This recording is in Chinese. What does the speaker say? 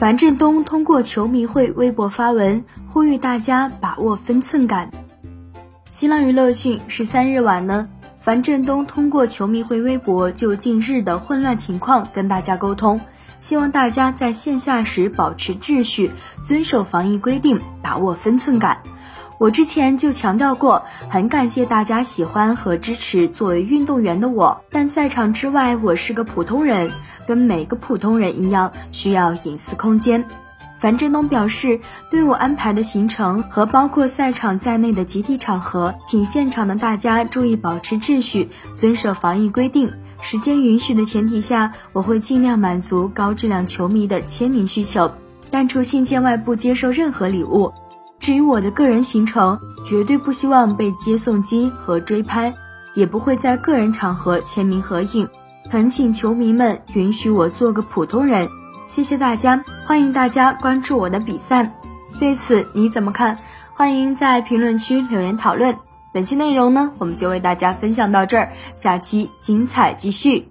樊振东通过球迷会微博发文，呼吁大家把握分寸感。新浪娱乐讯，13日晚呢，樊振东通过球迷会微博就近日的混乱情况跟大家沟通，希望大家在线下时保持秩序，遵守防疫规定，把握分寸感。我之前就强调过，很感谢大家喜欢和支持作为运动员的我，但赛场之外我是个普通人，跟每个普通人一样需要隐私空间。樊振东表示，对我安排的行程和包括赛场在内的集体场合，请现场的大家注意保持秩序，遵守防疫规定。时间允许的前提下，我会尽量满足高质量球迷的签名需求，但除信件外不接受任何礼物。至于我的个人行程，绝对不希望被接送机和追拍，也不会在个人场合签名合影。恳请球迷们允许我做个普通人，谢谢大家，欢迎大家关注我的比赛。对此你怎么看？欢迎在评论区留言讨论。本期内容呢，我们就为大家分享到这儿，下期精彩继续。